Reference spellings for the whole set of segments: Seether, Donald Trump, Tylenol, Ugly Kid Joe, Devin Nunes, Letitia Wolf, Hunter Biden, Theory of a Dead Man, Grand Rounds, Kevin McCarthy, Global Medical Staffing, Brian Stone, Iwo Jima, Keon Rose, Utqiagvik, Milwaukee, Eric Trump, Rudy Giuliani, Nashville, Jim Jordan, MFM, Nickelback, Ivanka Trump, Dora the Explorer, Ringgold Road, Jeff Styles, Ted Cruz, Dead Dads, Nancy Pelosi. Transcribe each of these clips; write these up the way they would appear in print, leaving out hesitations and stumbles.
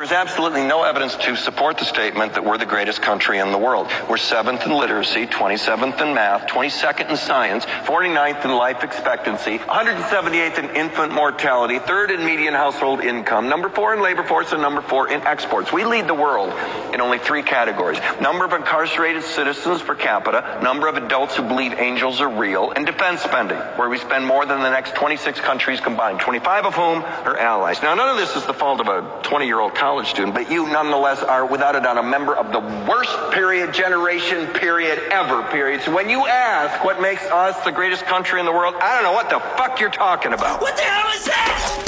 There's absolutely no evidence to support the statement that we're the greatest country in the world. We're 7th in literacy, 27th in math, 22nd in science, 49th in life expectancy, 178th in infant mortality, 3rd in median household income, number 4 in labor force, and number 4 in exports. We lead the world in only 3 categories: number of incarcerated citizens per capita, number of adults who believe angels are real, and defense spending, where we spend more than the next 26 countries combined, 25 of whom are allies. Now, none of this is the fault of a 20-year-old college student, but you nonetheless are without a doubt a member of the worst generation ever. So when you ask what makes us the greatest country in the world, I don't know what the fuck you're talking about. What the hell is that?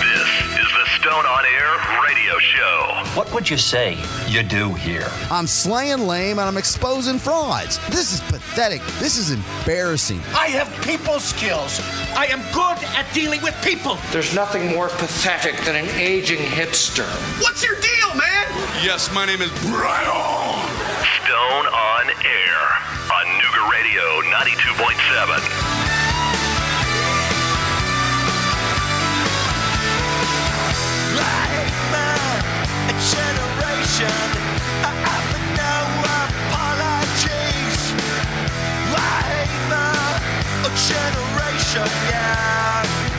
This is the Stone on Air radio show. What would you say you do here? I'm slaying lame and I'm exposing frauds. This is pathetic. This is embarrassing. I have people skills. I am good at dealing with people. There's nothing more pathetic than an aging hipster. What's your deal, man? Yes, my name is Brian Stone on Air on Nooga Radio 92.7.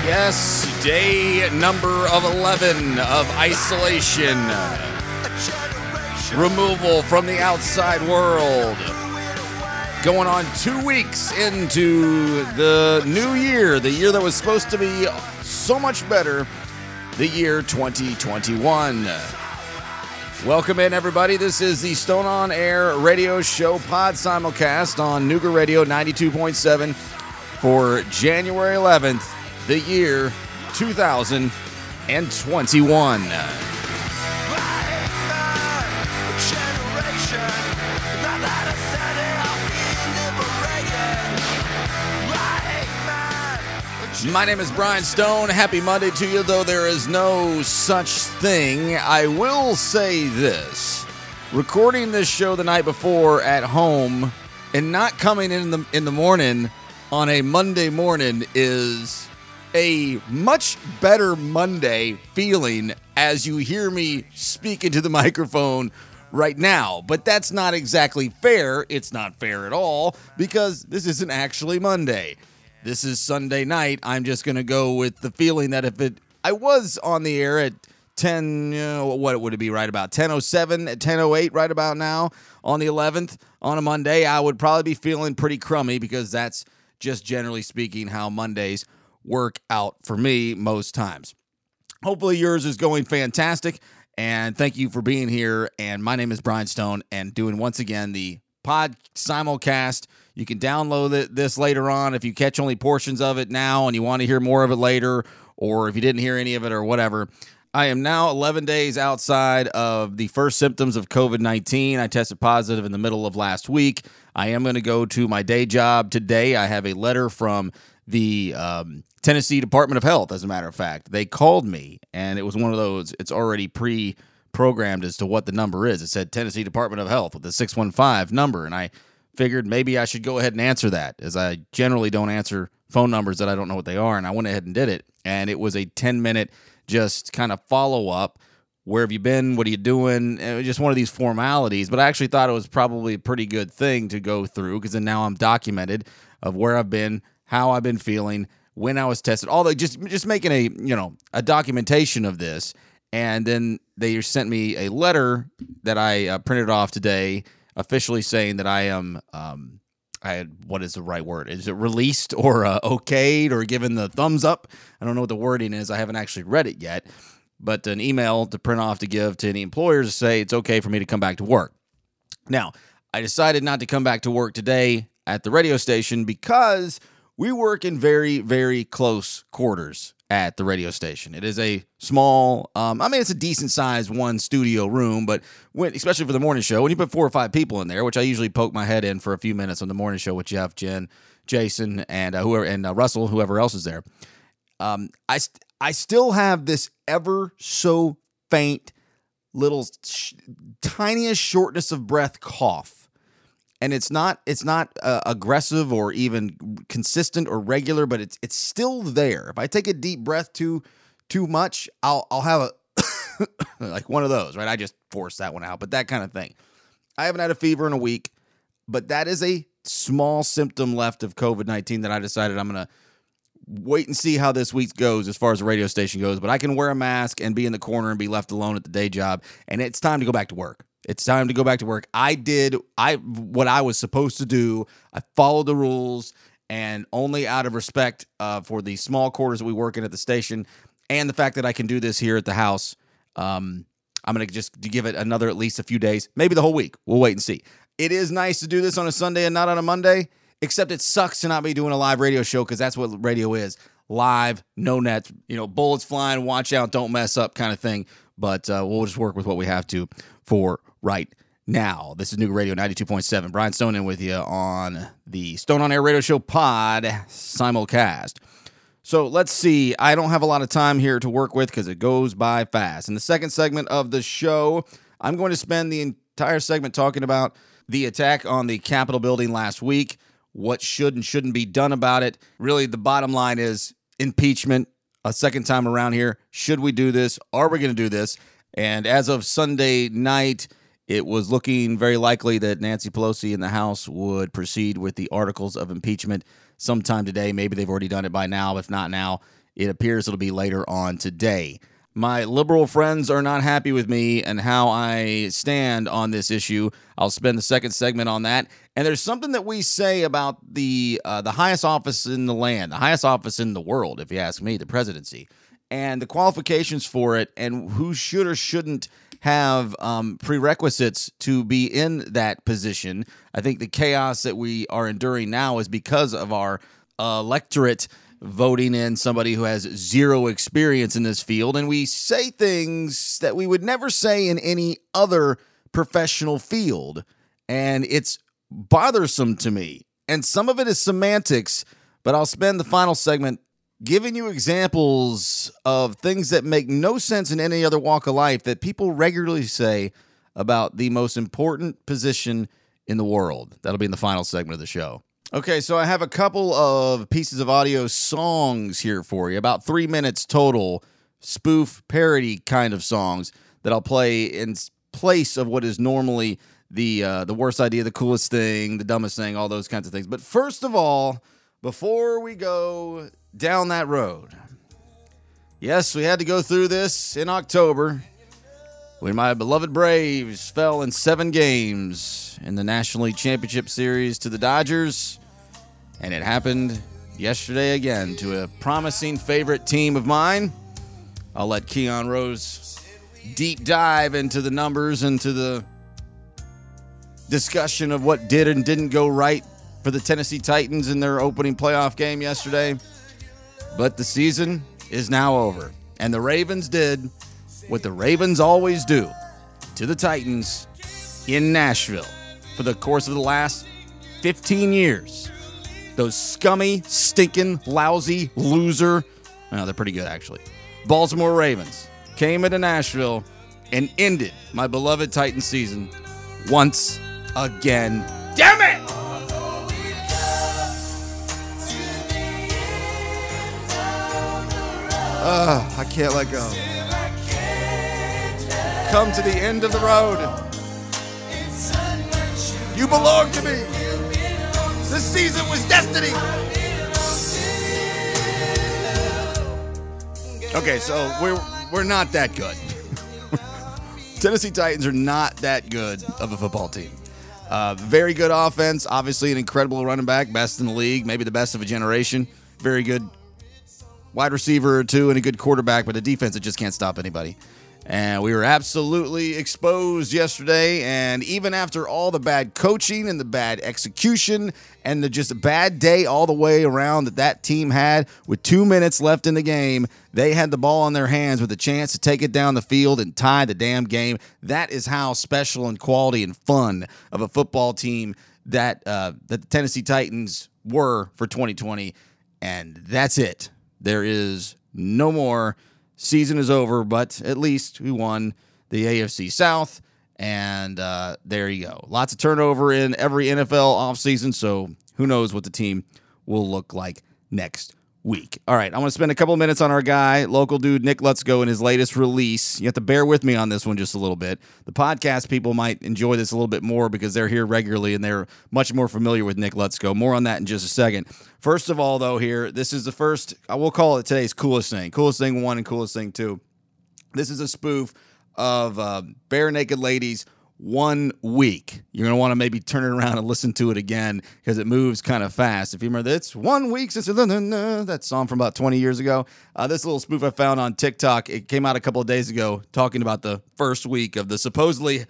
Yes, day number of 11 of isolation, removal from the outside world, going on 2 weeks into the new year, the year that was supposed to be so much better, the year 2021. Welcome in, everybody. This is the Stone on Air radio show pod simulcast on Nooga Radio 92.7 for January 11th, the year 2021. My name is Brian Stone. Happy Monday to you, though there is no such thing. I will say this. Recording this show the night before at home and not coming in the morning on a Monday morning is a much better Monday feeling as you hear me speaking to the microphone right now. But that's not exactly fair. It's not fair at all because this isn't actually Monday. This is Sunday night. I'm just going to go with the feeling that if I was on the air at 10, what would it be right about? 10:07, 10:08 right about now on the 11th on a Monday, I would probably be feeling pretty crummy because that's just generally speaking how Mondays work out for me most times. Hopefully yours is going fantastic, and thank you for being here. And my name is Brian Stone, and doing once again the pod simulcast. You can download this later on if you catch only portions of it now and you want to hear more of it later, or if you didn't hear any of it or whatever. I am now 11 days outside of the first symptoms of COVID-19. I tested positive in the middle of last week. I am going to go to my day job today. I have a letter from the Tennessee Department of Health, as a matter of fact. They called me, and it was one of those, it's already pre-programmed as to what the number is. It said Tennessee Department of Health with the 615 number, and I figured maybe I should go ahead and answer that, as I generally don't answer phone numbers that I don't know what they are, and I went ahead and did it, and it was a 10-minute just kind of follow-up. Where have you been? What are you doing? It was just one of these formalities, but I actually thought it was probably a pretty good thing to go through, because then now I'm documented of where I've been, how I've been feeling, when I was tested, all that, just making a, a documentation of this, and then they sent me a letter that I printed off today, officially saying that I am, what is the right word? Is it released or okayed or given the thumbs up? I don't know what the wording is. I haven't actually read it yet, but an email to print off to give to any employers to say it's okay for me to come back to work. Now, I decided not to come back to work today at the radio station because we work in very, very close quarters at the radio station. It is a small, it's a decent-sized one studio room, but especially for the morning show, when you put 4 or 5 people in there, which I usually poke my head in for a few minutes on the morning show with Jeff, Jen, Jason, and whoever, and Russell, whoever else is there, I still have this ever so faint little tiniest shortness of breath cough. And it's not aggressive or even consistent or regular, but it's still there. If I take a deep breath too much, I'll have a like one of those, right? I just forced that one out, but that kind of thing. I haven't had a fever in a week, but that is a small symptom left of COVID-19 that I decided I'm going to wait and see how this week goes as far as the radio station goes, but I can wear a mask and be in the corner and be left alone at the day job, and it's time to go back to work. It's time to go back to work. I did what I was supposed to do. I followed the rules, and only out of respect for the small quarters that we work in at the station and the fact that I can do this here at the house, I'm going to just give it another at least a few days, maybe the whole week. We'll wait and see. It is nice to do this on a Sunday and not on a Monday, except it sucks to not be doing a live radio show because that's what radio is. Live, no nets, bullets flying, watch out, don't mess up kind of thing. But we'll just work with what we have to for right now. This is Nooga Radio 92.7. Brian Stone in with you on the Stone on Air Radio Show pod simulcast. So let's see. I don't have a lot of time here to work with because it goes by fast. In the second segment of the show, I'm going to spend the entire segment talking about the attack on the Capitol building last week, what should and shouldn't be done about it. Really, the bottom line is impeachment a second time around here. Should we do this? Are we going to do this? And as of Sunday night, it was looking very likely that Nancy Pelosi and the House would proceed with the articles of impeachment sometime today. Maybe they've already done it by now. If not now, it appears it'll be later on today. My liberal friends are not happy with me and how I stand on this issue. I'll spend the second segment on that. And there's something that we say about the highest office in the land, the highest office in the world, if you ask me, the presidency, and the qualifications for it and who should or shouldn't have prerequisites to be in that position. I think the chaos that we are enduring now is because of our electorate voting in somebody who has zero experience in this field, and we say things that we would never say in any other professional field, and it's bothersome to me. And some of it is semantics, but I'll spend the final segment giving you examples of things that make no sense in any other walk of life that people regularly say about the most important position in the world. That'll be in the final segment of the show. Okay, so I have a couple of pieces of audio songs here for you, about 3 minutes total, spoof parody kind of songs that I'll play in place of what is normally the worst idea, the coolest thing, the dumbest thing, all those kinds of things. But first of all, before we go down that road, yes, we had to go through this in October when my beloved Braves fell in 7 games in the National League Championship Series to the Dodgers. And it happened yesterday again to a promising favorite team of mine. I'll let Keon Rose deep dive into the numbers and to the discussion of what did and didn't go right for the Tennessee Titans in their opening playoff game yesterday. But the season is now over. And the Ravens did what the Ravens always do to the Titans in Nashville for the course of the last 15 years. Those scummy, stinking, lousy, loser, well, they're pretty good actually, Baltimore Ravens came into Nashville and ended my beloved Titans season once again. Damn it! I can't let go. Come to the end of the road. You belong to me. This season was destiny. Okay, so we're not that good. Tennessee Titans are not that good of a football team. Very good offense. Obviously an incredible running back, best in the league, maybe the best of a generation. Very good wide receiver or two and a good quarterback, but the defense, it just can't stop anybody. And we were absolutely exposed yesterday, and even after all the bad coaching and the bad execution and the just bad day all the way around that team had, with 2 minutes left in the game, they had the ball in their hands with a chance to take it down the field and tie the damn game. That is how special and quality and fun of a football team that the Tennessee Titans were for 2020, and that's it. There is no more. Season is over, but at least we won the AFC South, and there you go. Lots of turnover in every NFL offseason, so who knows what the team will look like next week. All right, I want to spend a couple of minutes on our guy, local dude Nick Lutsko, and his latest release. You have to bear with me on this one just a little bit. The podcast people might enjoy this a little bit more because they're here regularly and they're much more familiar with Nick Lutsko. More on that in just a second. First of all, though, here, this is the first, I will call it today's coolest thing. Coolest thing one and coolest thing two. This is a spoof of Bare Naked Ladies 1 week. You're going to want to maybe turn it around and listen to it again because it moves kind of fast. If you remember, that's 1 week since that song from about 20 years ago. This little spoof I found on TikTok, it came out a couple of days ago talking about the first week of the supposedly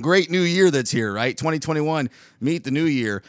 great new year that's here, right? 2021, meet the new year.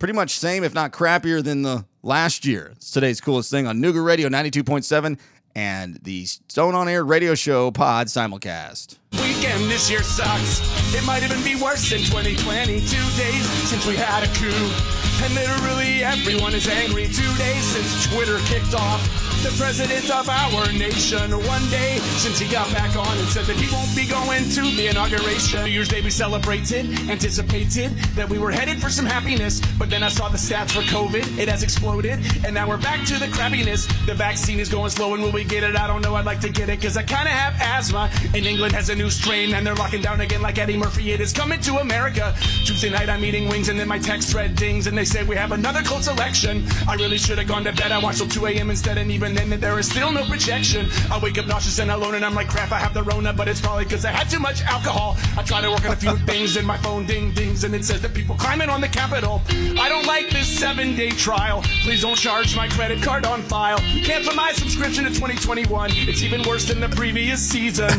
Pretty much same, if not crappier than the last year. It's today's coolest thing on Nooga Radio 92.7. and the Stone on Air radio show pod simulcast. Weekend this year sucks. It might even be worse than 2020. 2 days since we had a coup. And literally everyone is angry. 2 days since Twitter kicked off the president of our nation. 1 day since he got back on and said that he won't be going to the inauguration. New Year's Day we celebrated, anticipated that we were headed for some happiness. But then I saw the stats for COVID. It has exploded. And now we're back to the crappiness. The vaccine is going slow, and will we get it? I don't know. I'd like to get it because I kind of have asthma. And England has a new strain, and they're locking down again like Eddie Murphy. It is coming to America. Tuesday night I'm eating wings, and then my text thread dings, and they say we have another close election. I really should have gone to bed. I watched till 2 a.m. instead, and even then there is still no projection. I wake up nauseous and alone, and I'm like, crap, I have the Rona, but it's probably because I had too much alcohol. I try to work on a few things, and my phone dings, and it says that people climbing on the Capitol. I don't like this 7-day trial. Please don't charge my credit card on file. Cancel my subscription to 2021. It's even worse than the previous season.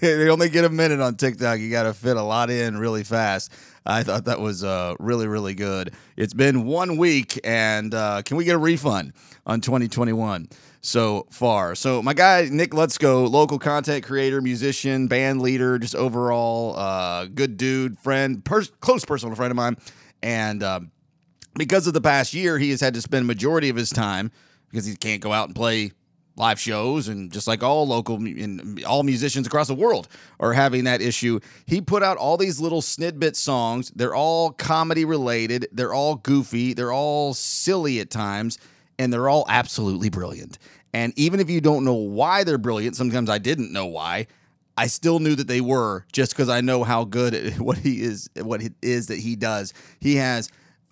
They only get a minute on TikTok. You got to fit a lot in really fast. I thought that was really, really good. It's been 1 week, and can we get a refund on 2021 so far? So my guy, Nick Lutsko, local content creator, musician, band leader, just overall good dude, friend, close personal friend of mine. And because of the past year, he has had to spend majority of his time, because he can't go out and play live shows, and just like all local and all musicians across the world are having that issue, he put out all these little snidbit songs. They're all comedy related. They're all goofy. They're all silly at times, and they're all absolutely brilliant. And even if you don't know why they're brilliant, sometimes I didn't know why, I still knew that they were, just because I know how good at what it is that he does. He has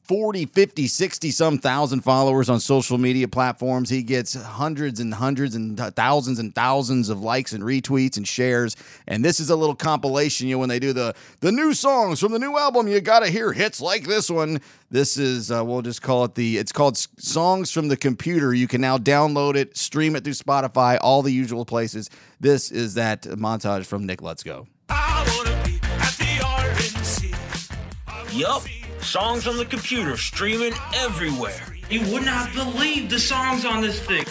40, 50, 60 some thousand followers on social media platforms. He gets hundreds and hundreds and thousands of likes and retweets and shares. And this is a little compilation, you know, when they do the new songs from the new album, you got to hear hits like this one. This is, we'll just call it it's called Songs from the Computer. You can now download it, stream it through Spotify, all the usual places. This is that montage from Nick Lutsko. I want to be at the RNC. Yup. Songs on the Computer, streaming everywhere. You would not believe the songs on this thing.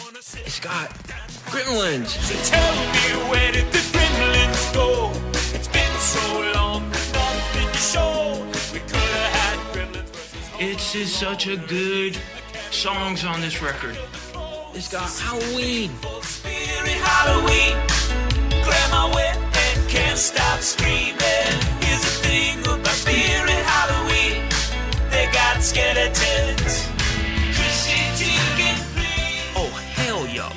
It's got gremlins. So tell me, where did the gremlins go? It's been so long, nothing to show. We could have had gremlins versus home. It's just such a good songs on this record. It's got Halloween. Spirit Halloween. Grandma went and can't stop screaming. Here's the thing about Spirit Halloween. They got skeletons. Oh, hell yeah.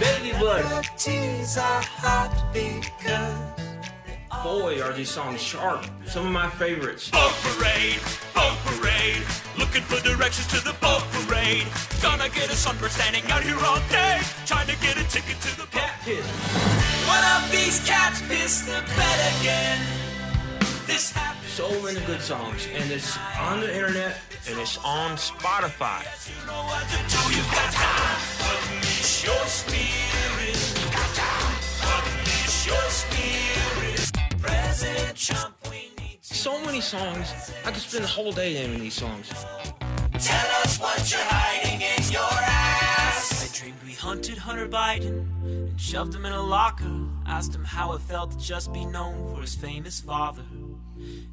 Baby blood. Tears are hot because boy, are these songs sharp. Some of my favorites. Boat parade, looking for directions to the boat parade. Gonna get a sunburn standing out here all day, trying to get a ticket to the cat piss. One of these cats pissed the bed again. This happens. So many good songs, and it's on the internet, and it's on Spotify. You know what to do, you got time. Unleash your spirit. Got time. Unleash your spirit. So many songs, I could spend the whole day naming these songs. Tell us what you're hiding in your ass. I dreamed we hunted Hunter Biden and shoved him in a locker. Asked him how it felt to just be known for his famous father.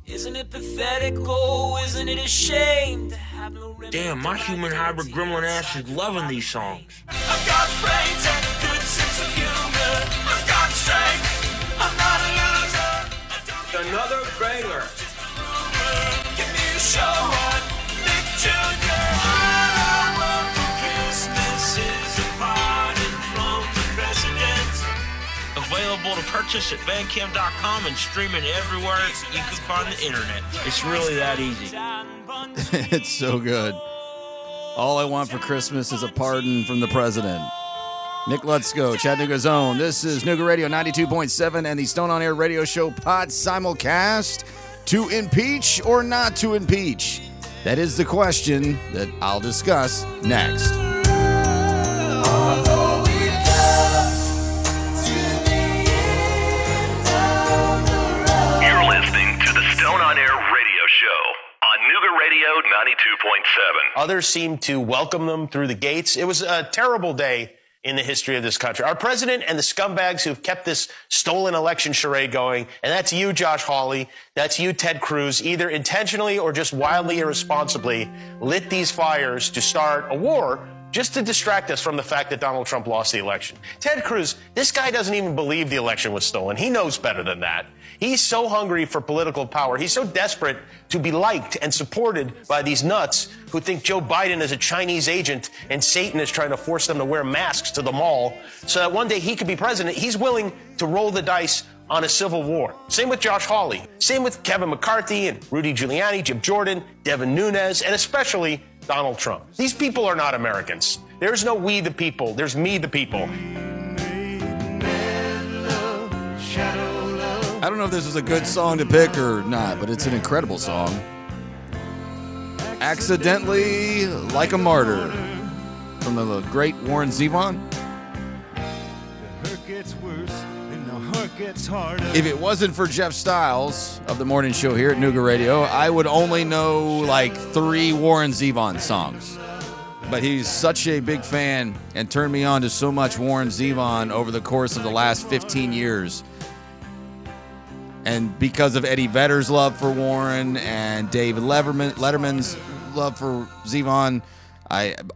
Isn't it pathetic? Oh, isn't it a shame to have no... Damn, my human hybrid gremlin ass is loving these songs. I've got brains and a good sense of humor. I've got strength. I'm not a... Another banger. show on Nick Jr. All I want for Christmas is a pardon from the president. Available to purchase at bandcamp.com and streaming everywhere you can find the internet. It's really that easy. It's so good. All I want for Christmas is a pardon from the president. Nick Lutsko, Chattanooga's own. This is Nooga Radio 92.7 and the Stone on Air Radio Show pod simulcast. To impeach or not to impeach? That is the question that I'll discuss next. You're listening to the Stone on Air Radio Show on Nooga Radio 92.7. Others seem to welcome them through the gates. It was a terrible day in the history of this country. Our president and the scumbags who've kept this stolen election charade going, and that's you, Josh Hawley, that's you, Ted Cruz, either intentionally or just wildly irresponsibly lit these fires to start a war just to distract us from the fact that Donald Trump lost the election. Ted Cruz, this guy doesn't even believe the election was stolen. He knows better than that. He's so hungry for political power. He's so desperate to be liked and supported by these nuts who think Joe Biden is a Chinese agent and Satan is trying to force them to wear masks to the mall so that one day he could be president. He's willing to roll the dice on a civil war. Same with Josh Hawley. Same with Kevin McCarthy and Rudy Giuliani, Jim Jordan, Devin Nunes, and especially Donald Trump. These people are not Americans. There's no we the people. There's me the people. I don't know if this is a good song to pick or not, but it's an incredible song. Accidentally Like a Martyr from the great Warren Zevon. The hurt gets worse and the heart gets harder. If it wasn't for Jeff Styles of the morning show here at Nooga Radio, I would only know like 3 Warren Zevon songs. But he's such a big fan and turned me on to so much Warren Zevon over the course of the last 15 years. And because of Eddie Vedder's love for Warren and Dave Letterman's love for Zevon,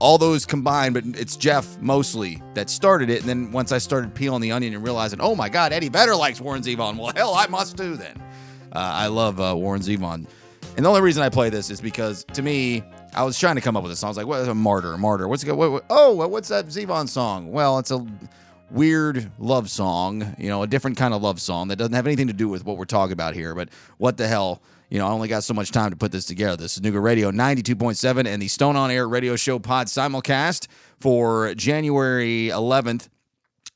all those combined, but it's Jeff mostly that started it. And then once I started peeling the onion and realizing, oh my God, Eddie Vedder likes Warren Zevon. Well, hell, I must do then. I love Warren Zevon. And the only reason I play this is because, to me, I was trying to come up with a song. I was like, what is a martyr? What's it go? What's that Zevon song? Well, it's a weird love song, a different kind of love song that doesn't have anything to do with what we're talking about here, but what the hell, I only got so much time to put this together. This is Nooga Radio 92.7 and the Stone on Air Radio Show pod simulcast for January 11th,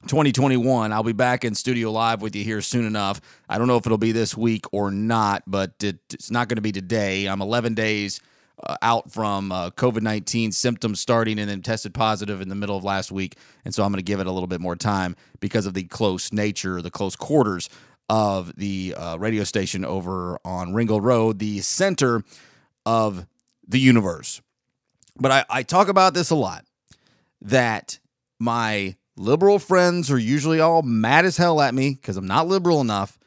2021. I'll be back in studio live with you here soon enough. I don't know if it'll be this week or not, but it's not going to be today. I'm 11 days out from COVID-19 symptoms starting and then tested positive in the middle of last week. And so I'm going to give it a little bit more time because of the close nature, the close quarters of the radio station over on Ringgold Road, the center of the universe. But I talk about this a lot, that my liberal friends are usually all mad as hell at me because I'm not liberal enough.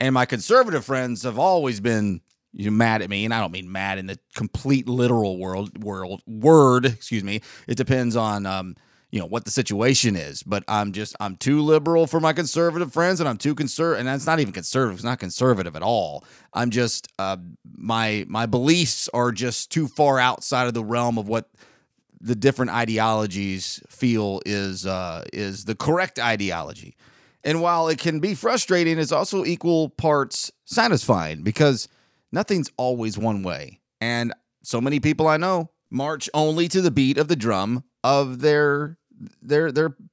And my conservative friends have always been mad at me, and I don't mean mad in the complete literal word. Excuse me. It depends on what the situation is. But I'm too liberal for my conservative friends, and I'm too conservative. And that's not even conservative. It's not conservative at all. I'm just my beliefs are just too far outside of the realm of what the different ideologies feel is the correct ideology. And while it can be frustrating, it's also equal parts satisfying because nothing's always one way. And so many people I know march only to the beat of the drum of their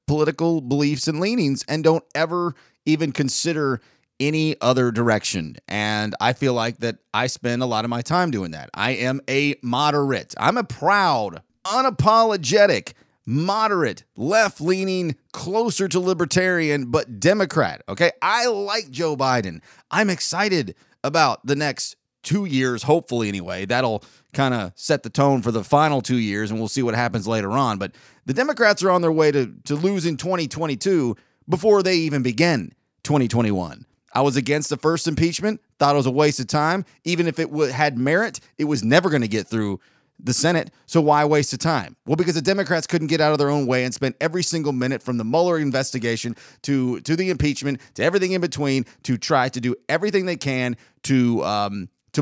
political beliefs and leanings and don't ever even consider any other direction. And I feel like that I spend a lot of my time doing that. I am a moderate. I'm a proud, unapologetic, moderate, left-leaning, closer to libertarian, but Democrat. Okay? I like Joe Biden. I'm excited about the next 2 years, hopefully, anyway. That'll kind of set the tone for the final 2 years, and we'll see what happens later on. But the Democrats are on their way to losing 2022 before they even begin 2021. I was against the first impeachment, thought it was a waste of time. Even if it had merit, it was never going to get through the Senate, so why waste of time? Well, because the Democrats couldn't get out of their own way and spent every single minute from the Mueller investigation to the impeachment, to everything in between, to try to do everything they can to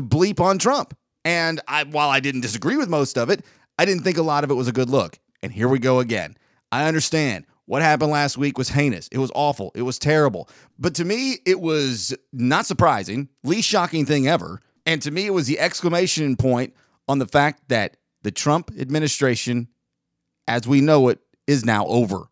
bleep on Trump. And while I didn't disagree with most of it, I didn't think a lot of it was a good look. And here we go again. I understand. What happened last week was heinous. It was awful. It was terrible. But to me, it was not surprising, least shocking thing ever. And to me, it was the exclamation point on the fact that the Trump administration, as we know it, is now over.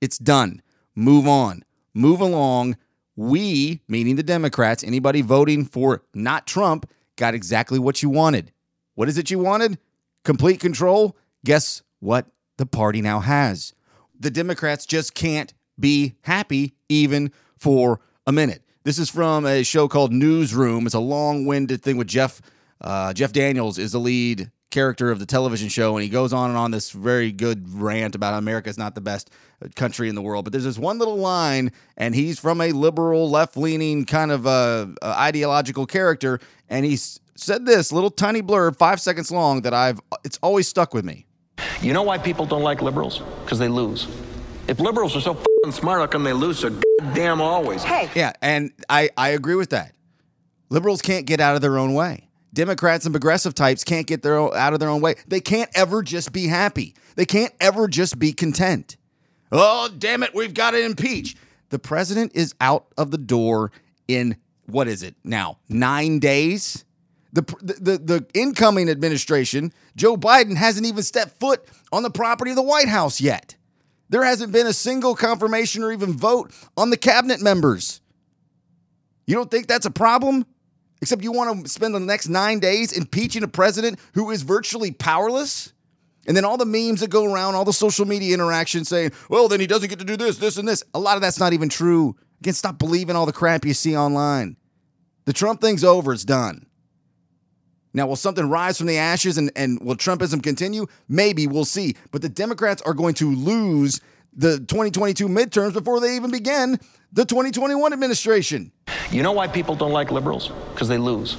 It's done. Move on. Move along. We, meaning the Democrats, anybody voting for not Trump, got exactly what you wanted. What is it you wanted? Complete control. Guess what the party now has? The Democrats just can't be happy even for a minute. This is from a show called Newsroom. It's a long-winded thing with Jeff Daniels is the lead character of the television show, and he goes on and on this very good rant about America is not the best country in the world. But there's this one little line, and he's from a liberal, left-leaning kind of ideological character, and he said this little tiny blurb, 5 seconds long, that it's always stuck with me. You know why people don't like liberals? Because they lose. If liberals are so f***ing smart, how come they lose so goddamn always? Hey. Yeah, and I agree with that. Liberals can't get out of their own way. Democrats and progressive types can't get out of their own way. They can't ever just be happy. They can't ever just be content. Oh, damn it, we've got to impeach. The president is out of the door in, what is it now, 9 days? The incoming administration, Joe Biden, hasn't even stepped foot on the property of the White House yet. There hasn't been a single confirmation or even vote on the cabinet members. You don't think that's a problem? Except you want to spend the next 9 days impeaching a president who is virtually powerless? And then all the memes that go around, all the social media interactions saying, well, then he doesn't get to do this, this, and this. A lot of that's not even true. Again, stop believing all the crap you see online. The Trump thing's over. It's done. Now, will something rise from the ashes and will Trumpism continue? Maybe, we'll see. But the Democrats are going to lose the 2022 midterms before they even begin the 2021 administration. You know why people don't like liberals? Because they lose.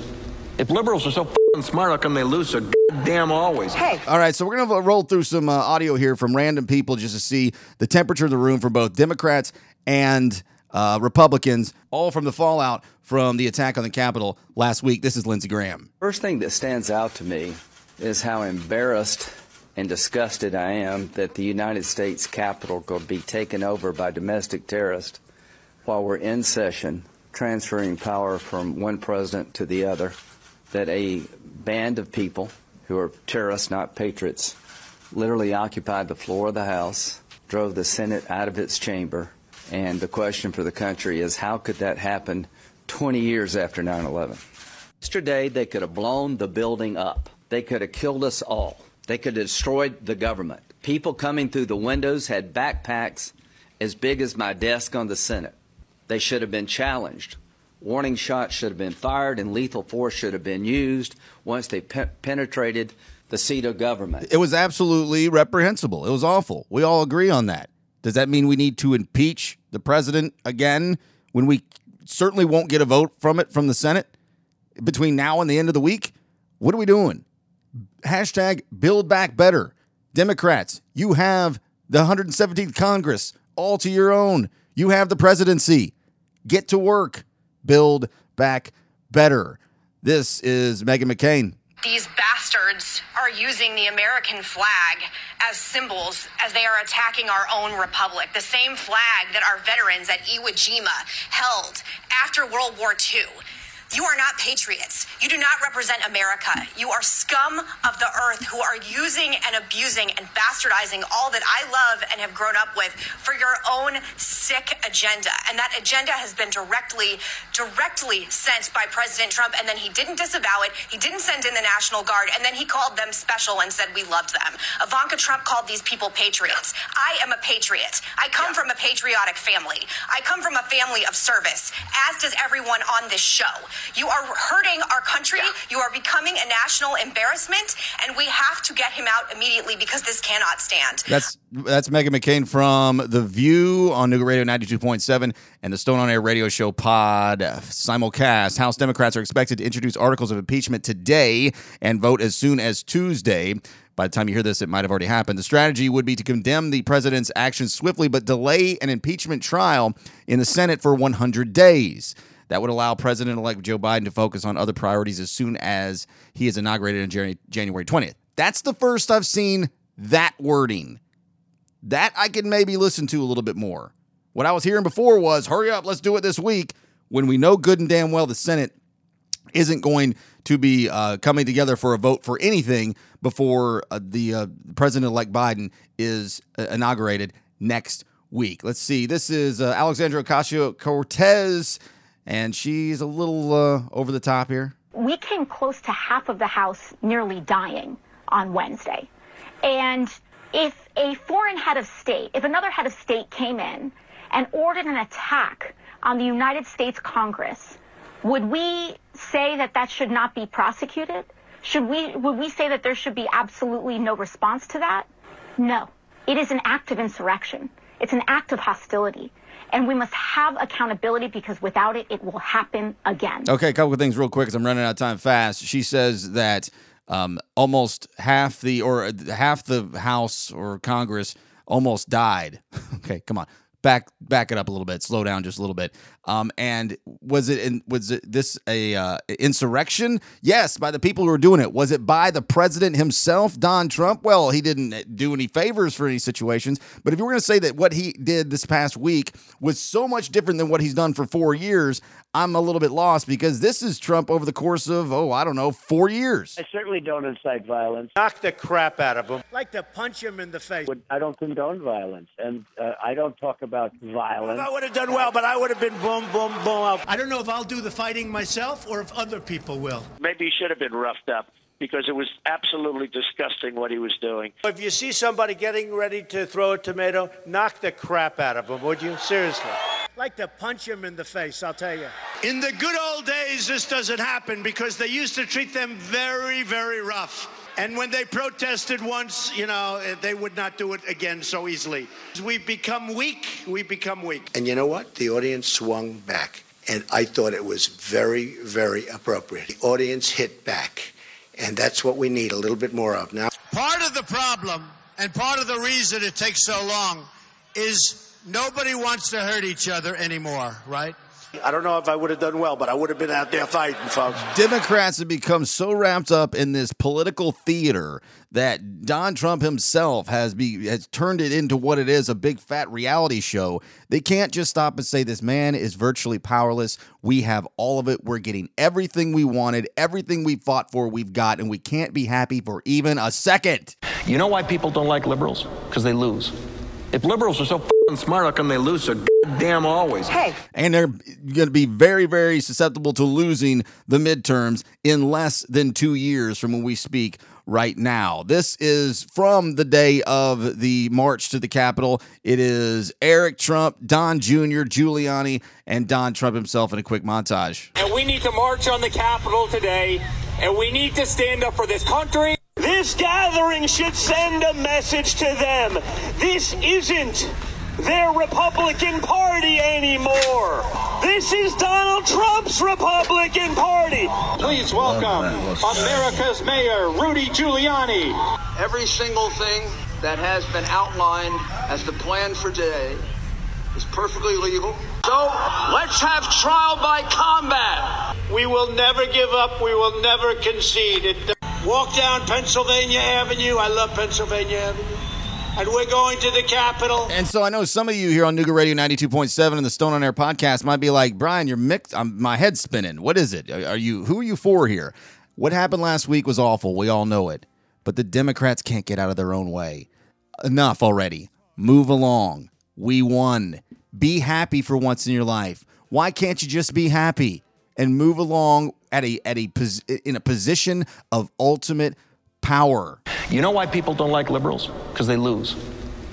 If liberals are so f***ing smart, how come they lose so goddamn always? Hey. All right, so we're going to roll through some audio here from random people just to see the temperature of the room for both Democrats and Republicans, all from the fallout from the attack on the Capitol last week. This is Lindsey Graham. First thing that stands out to me is how embarrassed and disgusted I am that the United States Capitol could be taken over by domestic terrorists while we're in session, transferring power from one president to the other, that a band of people who are terrorists, not patriots, literally occupied the floor of the House, drove the Senate out of its chamber. And the question for the country is, how could that happen 20 years after 9/11? Yesterday, they could have blown the building up. They could have killed us all. They could have destroyed the government. People coming through the windows had backpacks as big as my desk on the Senate. They should have been challenged. Warning shots should have been fired, and lethal force should have been used once they penetrated the seat of government. It was absolutely reprehensible. It was awful. We all agree on that. Does that mean we need to impeach the president again when we certainly won't get a vote from it from the Senate between now and the end of the week? What are we doing? Hashtag build back better. Democrats, you have the 117th Congress all to your own. You have the presidency. Get to work. Build back better. This is Meghan McCain. These bastards are using the American flag as symbols as they are attacking our own republic, the same flag that our veterans at Iwo Jima held after World War II. You are not patriots. You do not represent America. You are scum of the earth who are using and abusing and bastardizing all that I love and have grown up with for your own sick agenda. And that agenda has been directly sent by President Trump. And then he didn't disavow it. He didn't send in the National Guard. And then he called them special and said we loved them. Ivanka Trump called these people patriots. I am a patriot. I come from a patriotic family. I come from a family of service, as does everyone on this show. You are hurting our country. Yeah. You are becoming a national embarrassment, and we have to get him out immediately because this cannot stand. That's Meghan McCain from The View on Nooga Radio 92.7 and the Stone on Air radio show pod simulcast. House Democrats are expected to introduce articles of impeachment today and vote as soon as Tuesday. By the time you hear this, it might have already happened. The strategy would be to condemn the president's actions swiftly but delay an impeachment trial in the Senate for 100 days. That would allow President-elect Joe Biden to focus on other priorities as soon as he is inaugurated on January 20th. That's the first I've seen that wording. That I can maybe listen to a little bit more. What I was hearing before was, hurry up, let's do it this week, when we know good and damn well the Senate isn't going to be coming together for a vote for anything before the President-elect Biden is inaugurated next week. Let's see. This is Alexandria Ocasio-Cortez, and she's a little over the top here. We came close to half of the House nearly dying on Wednesday. And if a foreign head of state, if another head of state came in and ordered an attack on the United States Congress, would we say that that should not be prosecuted? Would we say that there should be absolutely no response to that? No. It is an act of insurrection. It's an act of hostility. And we must have accountability, because without it, it will happen again. Okay, a couple of things real quick, because I'm running out of time fast. She says that almost half the House or Congress almost died. Okay, come on. Back it up a little bit. Slow down just a little bit. And was this a insurrection? Yes, by the people who were doing it. Was it by the president himself, Don Trump? Well, he didn't do any favors for any situations. But if you were going to say that what he did this past week was so much different than what he's done for 4 years, I'm a little bit lost, because this is Trump over the course of, 4 years. I certainly don't incite violence. Knock the crap out of him. Like to punch him in the face. I don't condone violence, and I don't talk about violence. I would have done well, but I would have been boom, boom, boom. I don't know if I'll do the fighting myself or if other people will. Maybe he should have been roughed up, because it was absolutely disgusting what he was doing. If you see somebody getting ready to throw a tomato, knock the crap out of him, would you? Seriously. Like to punch him in the face, I'll tell you. In the good old days, this doesn't happen, because they used to treat them very, very rough. And when they protested once, they would not do it again so easily. We've become weak. And you know what? The audience swung back. And I thought it was very, very appropriate. The audience hit back. And that's what we need a little bit more of now. Part of the problem and part of the reason it takes so long is nobody wants to hurt each other anymore, right? I don't know if I would have done well, but I would have been out there fighting, folks. Democrats have become so wrapped up in this political theater that Don Trump himself has turned it into what it is, a big fat reality show. They can't just stop and say, this man is virtually powerless. We have all of it. We're getting everything we wanted, everything we fought for, we've got, and we can't be happy for even a second. You know why people don't like liberals? Because they lose. If liberals are so smart, how come they lose so goddamn always? Hey. And they're going to be very, very susceptible to losing the midterms in less than 2 years from when we speak right now. This is from the day of the march to the Capitol. It is Eric Trump, Don Jr., Giuliani, and Don Trump himself in a quick montage. And we need to march on the Capitol today, and we need to stand up for this country. This gathering should send a message to them. This isn't their Republican Party anymore. This is Donald Trump's Republican Party. Please welcome America's Mayor, Rudy Giuliani. Every single thing that has been outlined as the plan for today is perfectly legal. So let's have trial by combat. We will never give up. We will never concede. Walk down Pennsylvania Avenue. I love Pennsylvania Avenue. And we're going to the Capitol. And so I know some of you here on Nooga Radio 92.7 and the Stone on Air podcast might be like, Brian, you're mixed. My head's spinning. What is it? Who are you for here? What happened last week was awful. We all know it. But the Democrats can't get out of their own way. Enough already. Move along. We won. Be happy for once in your life. Why can't you just be happy and move along in a position of ultimate power? You know why people don't like liberals? Because they lose.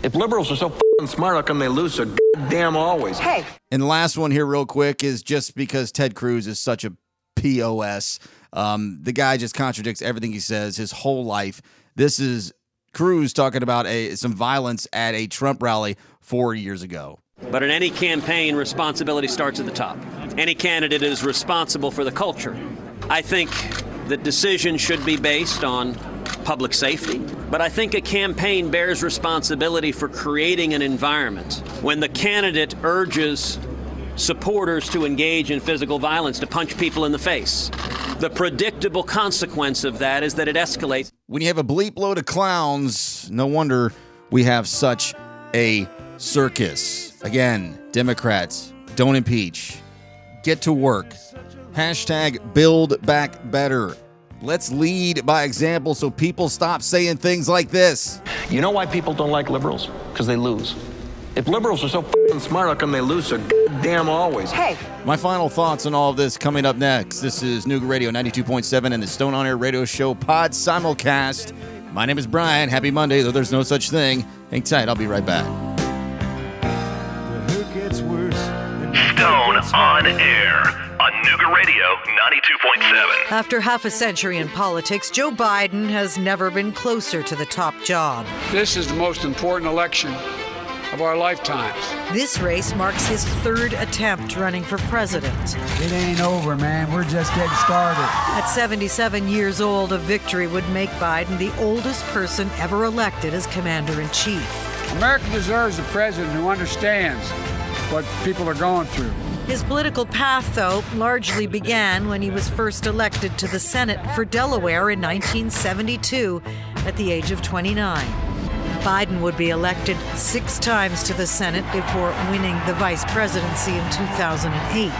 If liberals are so smart, how come they lose so goddamn always? Hey. And the last one here real quick is just because Ted Cruz is such a POS. The guy just contradicts everything he says his whole life. This is Cruz talking about some violence at a Trump rally 4 years ago. But in any campaign, responsibility starts at the top. Any candidate is responsible for the culture. I think the decision should be based on public safety, but I think a campaign bears responsibility for creating an environment when the candidate urges supporters to engage in physical violence, to punch people in the face. The predictable consequence of that is that it escalates. When you have a bleep load of clowns, no wonder we have such a circus. Again, Democrats, don't impeach. Get to work. Hashtag build back better. Let's lead by example so people stop saying things like this. You know why people don't like liberals? Because they lose. If liberals are so f***ing smart, how come they lose so goddamn always? Hey. My final thoughts on all of this coming up next. This is Nooga Radio 92.7 and the Stone On Air Radio Show Pod Simulcast. My name is Brian. Happy Monday, though there's no such thing. Hang tight. I'll be right back. Stone On Air. On Nooga Radio 92.7. After half a century in politics, Joe Biden has never been closer to the top job. This is the most important election of our lifetimes. This race marks his third attempt running for president. It ain't over, man. We're just getting started. At 77 years old, a victory would make Biden the oldest person ever elected as commander-in-chief. America deserves a president who understands what people are going through. His political path, though, largely began when he was first elected to the Senate for Delaware in 1972 at the age of 29. Biden would be elected 6 times to the Senate before winning the vice presidency in 2008.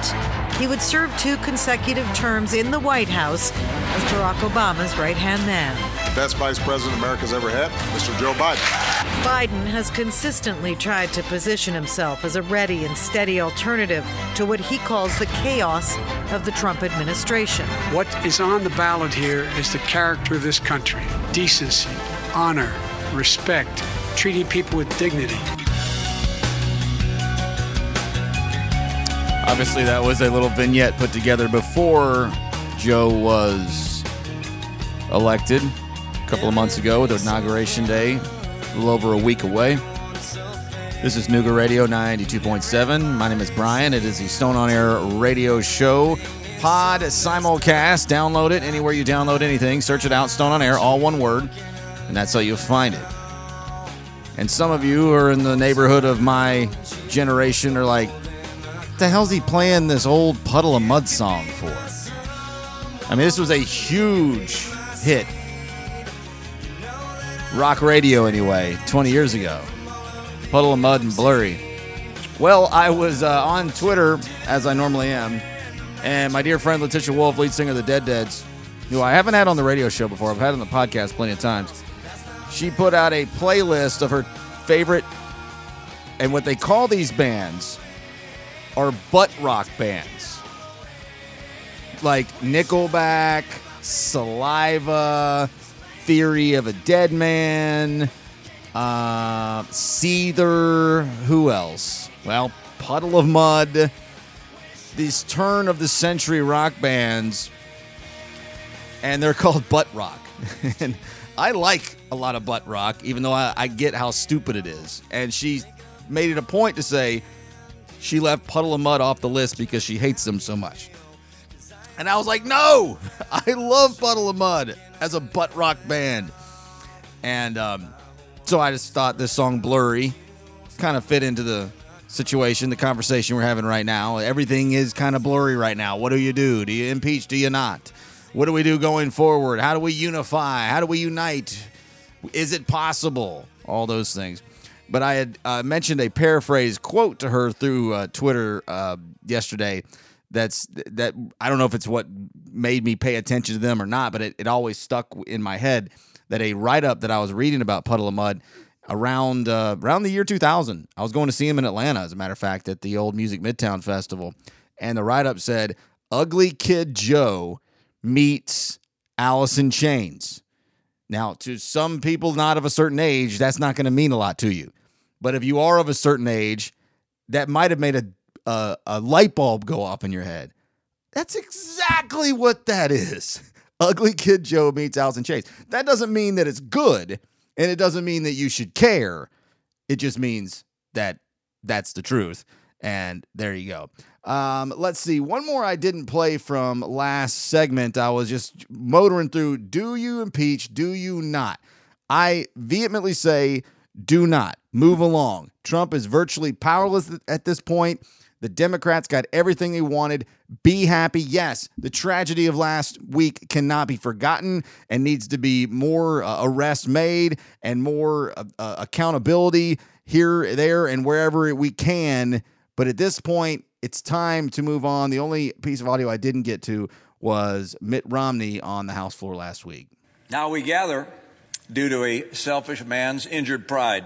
He would serve 2 consecutive terms in the White House as Barack Obama's right-hand man. Best vice president America's ever had, Mr. Joe Biden. Biden has consistently tried to position himself as a ready and steady alternative to what he calls the chaos of the Trump administration. What is on the ballot here is the character of this country. Decency, honor, respect, treating people with dignity. Obviously, that was a little vignette put together before Joe was elected a couple of months ago with Inauguration Day. A little over a week away. This is Nooga Radio 92.7. My name is Brian. It is the Stone On Air Radio Show Pod Simulcast. Download it anywhere you download anything. Search it out, Stone On Air, all one word, and that's how you'll find it. And some of you are in the neighborhood of my generation are like, what the hell's he playing this old Puddle of Mud song for? I mean, this was a huge hit. Rock radio, anyway, 20 years ago. Puddle of Mud and Blurry. Well, I was on Twitter, as I normally am, and my dear friend Letitia Wolf, lead singer of the Dead Dads, who I haven't had on the radio show before, I've had on the podcast plenty of times, she put out a playlist of her favorite, and what they call these bands are butt rock bands. Like Nickelback, Saliva, Theory of a Dead Man, Seether, who else? Well, Puddle of Mud, these turn-of-the-century rock bands, and they're called butt rock. And I like a lot of butt rock, even though I get how stupid it is. And she made it a point to say she left Puddle of Mud off the list because she hates them so much. And I was like, no, I love Puddle of Mud as a butt rock band. And so I just thought this song, Blurry, kind of fit into the situation, the conversation we're having right now. Everything is kind of blurry right now. What do you do? Do you impeach? Do you not? What do we do going forward? How do we unify? How do we unite? Is it possible? All those things. But I had mentioned a paraphrase quote to her through Twitter yesterday. That I don't know if it's what made me pay attention to them or not, but it always stuck in my head that a write-up that I was reading about Puddle of Mud around the year 2000. I was going to see him in Atlanta, as a matter of fact, at the old Music Midtown Festival. And the write-up said, Ugly Kid Joe meets Alice in Chains. Now, to some people not of a certain age, that's not going to mean a lot to you. But if you are of a certain age, that might have made a light bulb go off in your head. That's exactly what that is. Ugly Kid Joe meets Alice in Chains. That doesn't mean that it's good, and it doesn't mean that you should care. It just means that that's the truth, and there you go. Let's see. One more I didn't play from last segment. I was just motoring through, do you impeach, do you not? I vehemently say, do not. Move along. Trump is virtually powerless at this point. The Democrats got everything they wanted. Be happy. Yes, the tragedy of last week cannot be forgotten and needs to be more arrests made and more accountability here, there, and wherever we can. But at this point, it's time to move on. The only piece of audio I didn't get to was Mitt Romney on the House floor last week. Now we gather due to a selfish man's injured pride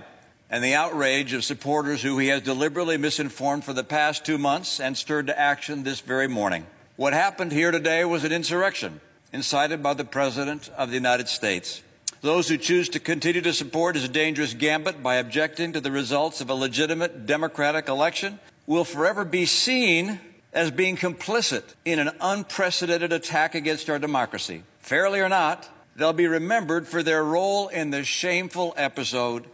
and the outrage of supporters who he has deliberately misinformed for the past 2 months and stirred to action this very morning. What happened here today was an insurrection incited by the President of the United States. Those who choose to continue to support his dangerous gambit by objecting to the results of a legitimate democratic election will forever be seen as being complicit in an unprecedented attack against our democracy. Fairly or not, they'll be remembered for their role in this shameful episode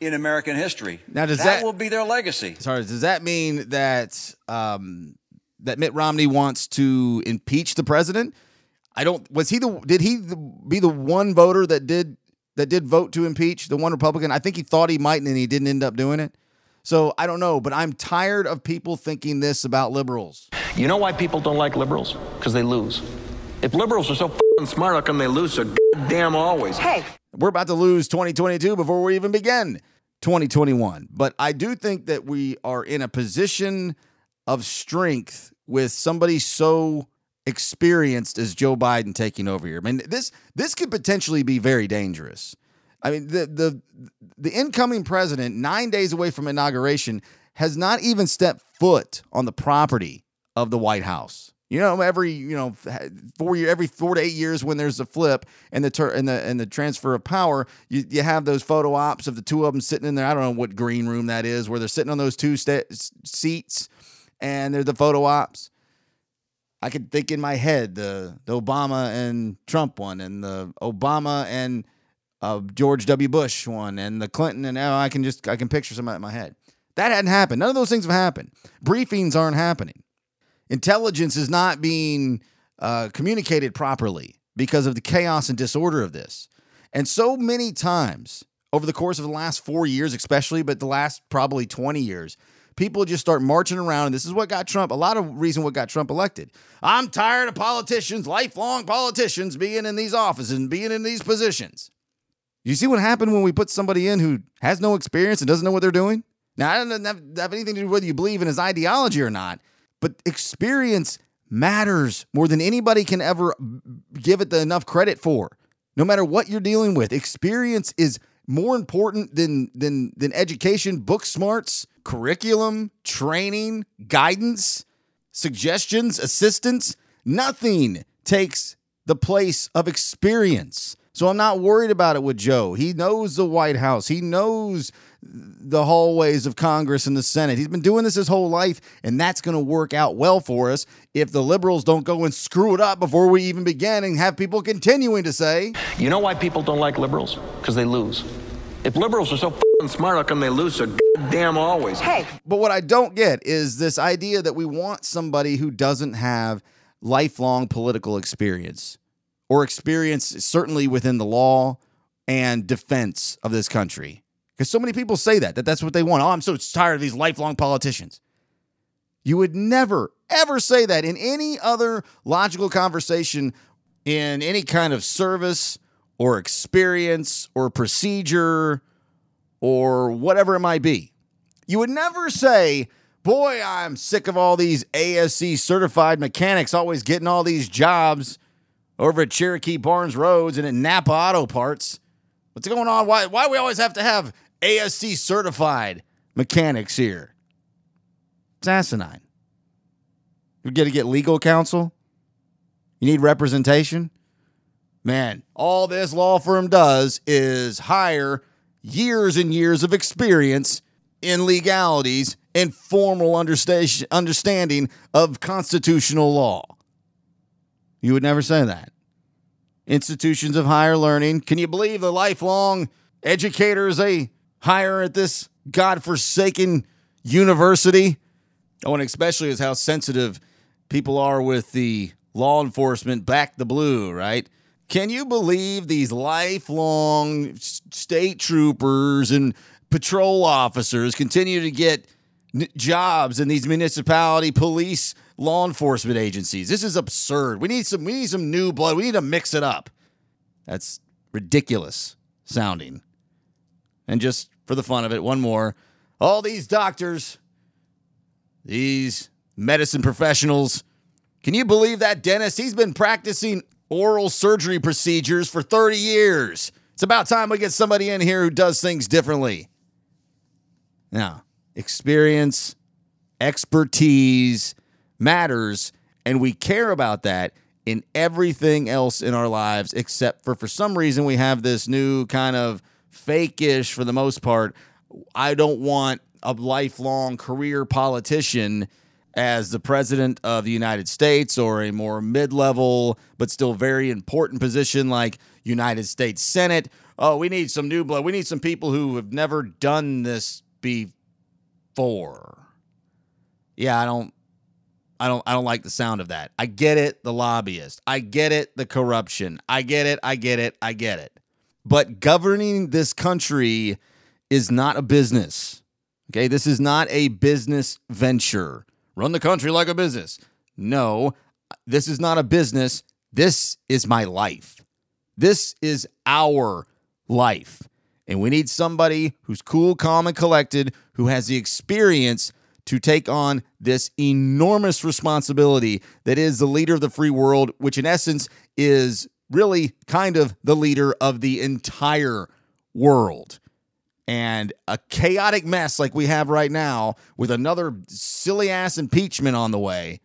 in American history. Now, that will be their legacy. Sorry, does that mean that that Mitt Romney wants to impeach the president? I don't. Was he the? Did he be the one voter that did vote to impeach the one Republican? I think he thought he might, and he didn't end up doing it. So I don't know, but I'm tired of people thinking this about liberals. You know why people don't like liberals? Because they lose. If liberals are so f***ing smart, how come they lose so goddamn always? Hey, we're about to lose 2022 before we even begin 2021. But I do think that we are in a position of strength with somebody so experienced as Joe Biden taking over here. I mean, this could potentially be very dangerous. I mean, the incoming president, 9 days away from inauguration, has not even stepped foot on the property of the White House. You know, every 4 to 8 years when there's a flip and the transfer of power, you have those photo ops of the two of them sitting in there. I don't know what green room that is where they're sitting on those two seats, and they're the photo ops. I could think in my head the Obama and Trump one, and the Obama and George W. Bush one, and the Clinton, and I can picture somebody in my head. That hadn't happened. None of those things have happened. Briefings aren't happening. Intelligence is not being communicated properly because of the chaos and disorder of this. And so many times over the course of the last 4 years, especially, but the last probably 20 years, people just start marching around. And this is what got Trump, a lot of reason what got Trump elected. I'm tired of politicians, lifelong politicians being in these offices and being in these positions. You see what happened when we put somebody in who has no experience and doesn't know what they're doing? Now, I don't have anything to do with whether you believe in his ideology or not. But experience matters more than anybody can ever give it enough credit for. No matter what you're dealing with, experience is more important than education, book smarts, curriculum, training, guidance, suggestions, assistance. Nothing takes the place of experience. So I'm not worried about it with Joe. He knows the White House. He knows the hallways of Congress and the Senate. He's been doing this his whole life, and that's going to work out well for us if the liberals don't go and screw it up before we even begin and have people continuing to say. You know why people don't like liberals? Because they lose. If liberals are so f***ing smart, how come they lose so goddamn always? Hey. But what I don't get is this idea that we want somebody who doesn't have lifelong political experience. Or experience certainly within the law and defense of this country. Because so many people say that's what they want. Oh, I'm so tired of these lifelong politicians. You would never, ever say that in any other logical conversation in any kind of service or experience or procedure or whatever it might be. You would never say, boy, I'm sick of all these ASC certified mechanics always getting all these jobs over at Cherokee Barnes Roads and at Napa Auto Parts. What's going on? Why we always have to have ASC certified mechanics here? It's asinine. You're going to get legal counsel? You need representation? Man, all this law firm does is hire years and years of experience in legalities and formal understanding of constitutional law. You would never say that. Institutions of higher learning. Can you believe the lifelong educators they hire at this godforsaken university? Oh, and especially is how sensitive people are with the law enforcement back the blue, right? Can you believe these lifelong state troopers and patrol officers continue to get jobs in these municipality police law enforcement agencies. This is absurd. We need some new blood. We need to mix it up. That's ridiculous sounding. And just for the fun of it, one more. All these doctors, these medicine professionals, can you believe that dentist? He's been practicing oral surgery procedures for 30 years. It's about time we get somebody in here who does things differently. Now, experience, expertise matters, and we care about that in everything else in our lives, except for some reason we have this new kind of fake-ish, for the most part, I don't want a lifelong career politician as the president of the United States, or a more mid-level but still very important position like United States Senate. Oh, we need some new blood. We need some people who have never done this before. Yeah, I don't like the sound of that. I get it, the lobbyist. I get it, the corruption. I get it. But governing this country is not a business. Okay, this is not a business venture. Run the country like a business. No, this is not a business. This is my life. This is our life. And we need somebody who's cool, calm, and collected, who has the experience to take on this enormous responsibility that is the leader of the free world, which in essence is really kind of the leader of the entire world. And a chaotic mess like we have right now with another silly-ass impeachment on the way,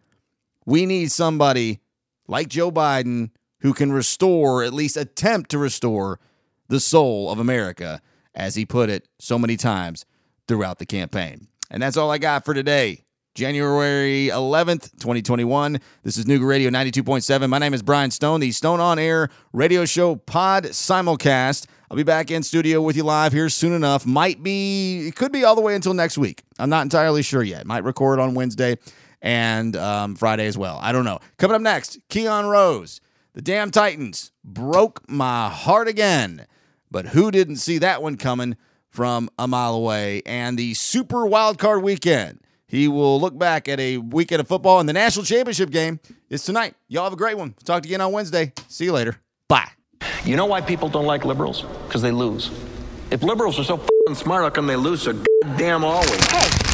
we need somebody like Joe Biden who can restore, at least attempt to restore, the soul of America, as he put it so many times throughout the campaign. And that's all I got for today, January 11th, 2021. This is Nooga Radio 92.7. My name is Brian Stone, the Stone On Air radio show pod simulcast. I'll be back in studio with you live here soon enough. It could be all the way until next week. I'm not entirely sure yet. Might record on Wednesday and Friday as well. I don't know. Coming up next, Keon Rose. The damn Titans broke my heart again. But who didn't see that one coming from a mile away? And the Super Wild Card Weekend. He will look back at a weekend of football, and the national championship game is tonight. Y'all have a great one. Talk to you again on Wednesday. See you later. Bye. You know why people don't like liberals? Because they lose. If liberals are so f***ing smart, how come they lose so goddamn always? Hey.